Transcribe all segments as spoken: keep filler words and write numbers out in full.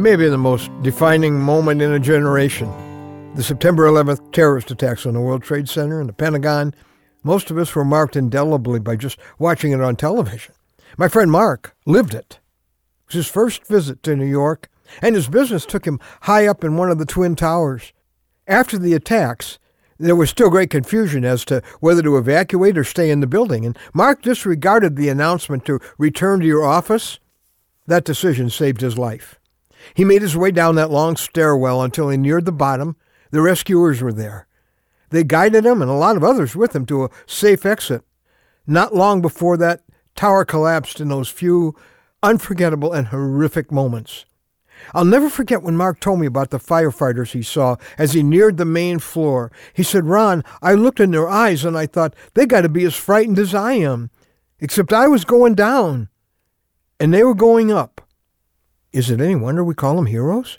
It may be the most defining moment in a generation. The September eleventh terrorist attacks on the World Trade Center and the Pentagon, most of us were marked indelibly by just watching it on television. My friend Mark lived it. It was his first visit to New York, and his business took him high up in one of the Twin Towers. After the attacks, there was still great confusion as to whether to evacuate or stay in the building, and Mark disregarded the announcement to return to your office. That decision saved his life. He made his way down that long stairwell until he neared the bottom. The rescuers were there. They guided him and a lot of others with him to a safe exit. Not long before that, tower collapsed in those few unforgettable and horrific moments. I'll never forget when Mark told me about the firefighters he saw as he neared the main floor. He said, "Ron, I looked in their eyes and I thought, they got to be as frightened as I am, except I was going down, and they were going up." Is it any wonder we call them heroes?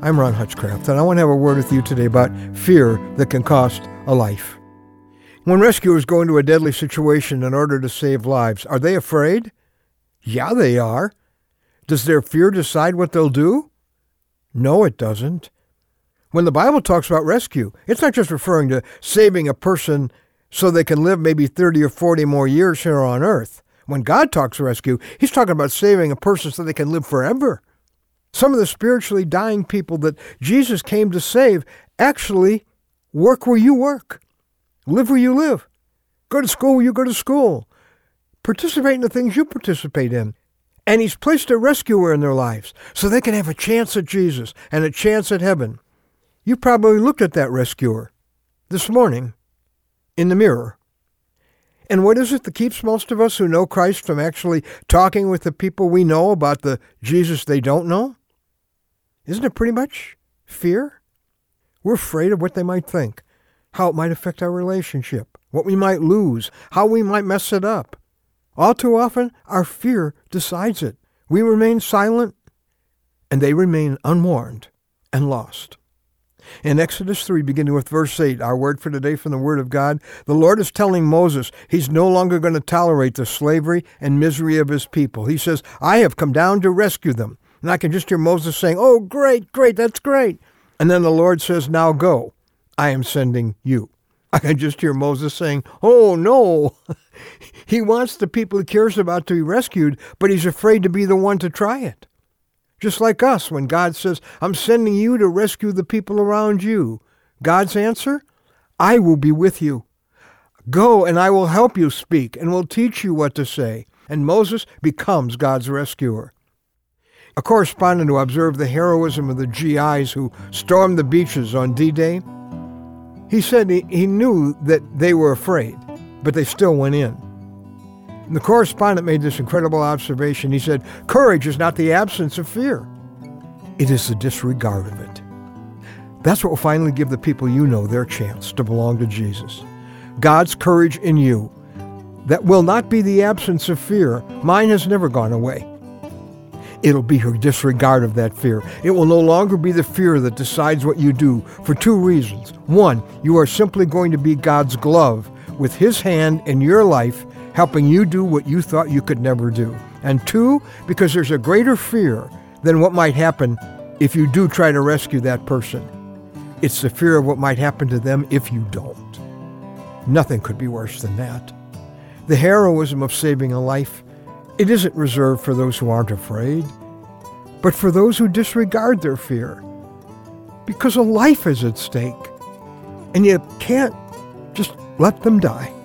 I'm Ron Hutchcraft, and I want to have a word with you today about fear that can cost a life. When rescuers go into a deadly situation in order to save lives, are they afraid? Yeah, they are. Does their fear decide what they'll do? No, it doesn't. When the Bible talks about rescue, it's not just referring to saving a person so they can live maybe thirty or forty more years here on earth. When God talks rescue, he's talking about saving a person so they can live forever. Some of the spiritually dying people that Jesus came to save actually work where you work, live where you live, go to school where you go to school, participate in the things you participate in. And he's placed a rescuer in their lives so they can have a chance at Jesus and a chance at heaven. You probably looked at that rescuer this morning in the mirror. And what is it that keeps most of us who know Christ from actually talking with the people we know about the Jesus they don't know? Isn't it pretty much fear? We're afraid of what they might think, how it might affect our relationship, what we might lose, how we might mess it up. All too often, our fear decides it. We remain silent, and they remain unwarned and lost. In Exodus three, beginning with verse eight, our word for today from the Word of God, the Lord is telling Moses he's no longer going to tolerate the slavery and misery of his people. He says, "I have come down to rescue them." And I can just hear Moses saying, "Oh, great, great, that's great." And then the Lord says, "Now go. I am sending you." I can just hear Moses saying, "Oh, no." He wants the people he cares about to be rescued, but he's afraid to be the one to try it. Just like us, when God says, "I'm sending you to rescue the people around you," God's answer, "I will be with you. Go, and I will help you speak, and will teach you what to say." And Moses becomes God's rescuer. A correspondent who observed the heroism of the G Is who stormed the beaches on D-Day, he said he, he knew that they were afraid, but they still went in. And the correspondent made this incredible observation. He said, "Courage is not the absence of fear. It is the disregard of it." That's what will finally give the people you know their chance to belong to Jesus. God's courage in you. That will not be the absence of fear. Mine has never gone away. It'll be your disregard of that fear. It will no longer be the fear that decides what you do for two reasons. One, you are simply going to be God's glove with his hand in your life, helping you do what you thought you could never do. And two, because there's a greater fear than what might happen if you do try to rescue that person. It's the fear of what might happen to them if you don't. Nothing could be worse than that. The heroism of saving a life, it isn't reserved for those who aren't afraid, but for those who disregard their fear. Because a life is at stake, and you can't just let them die.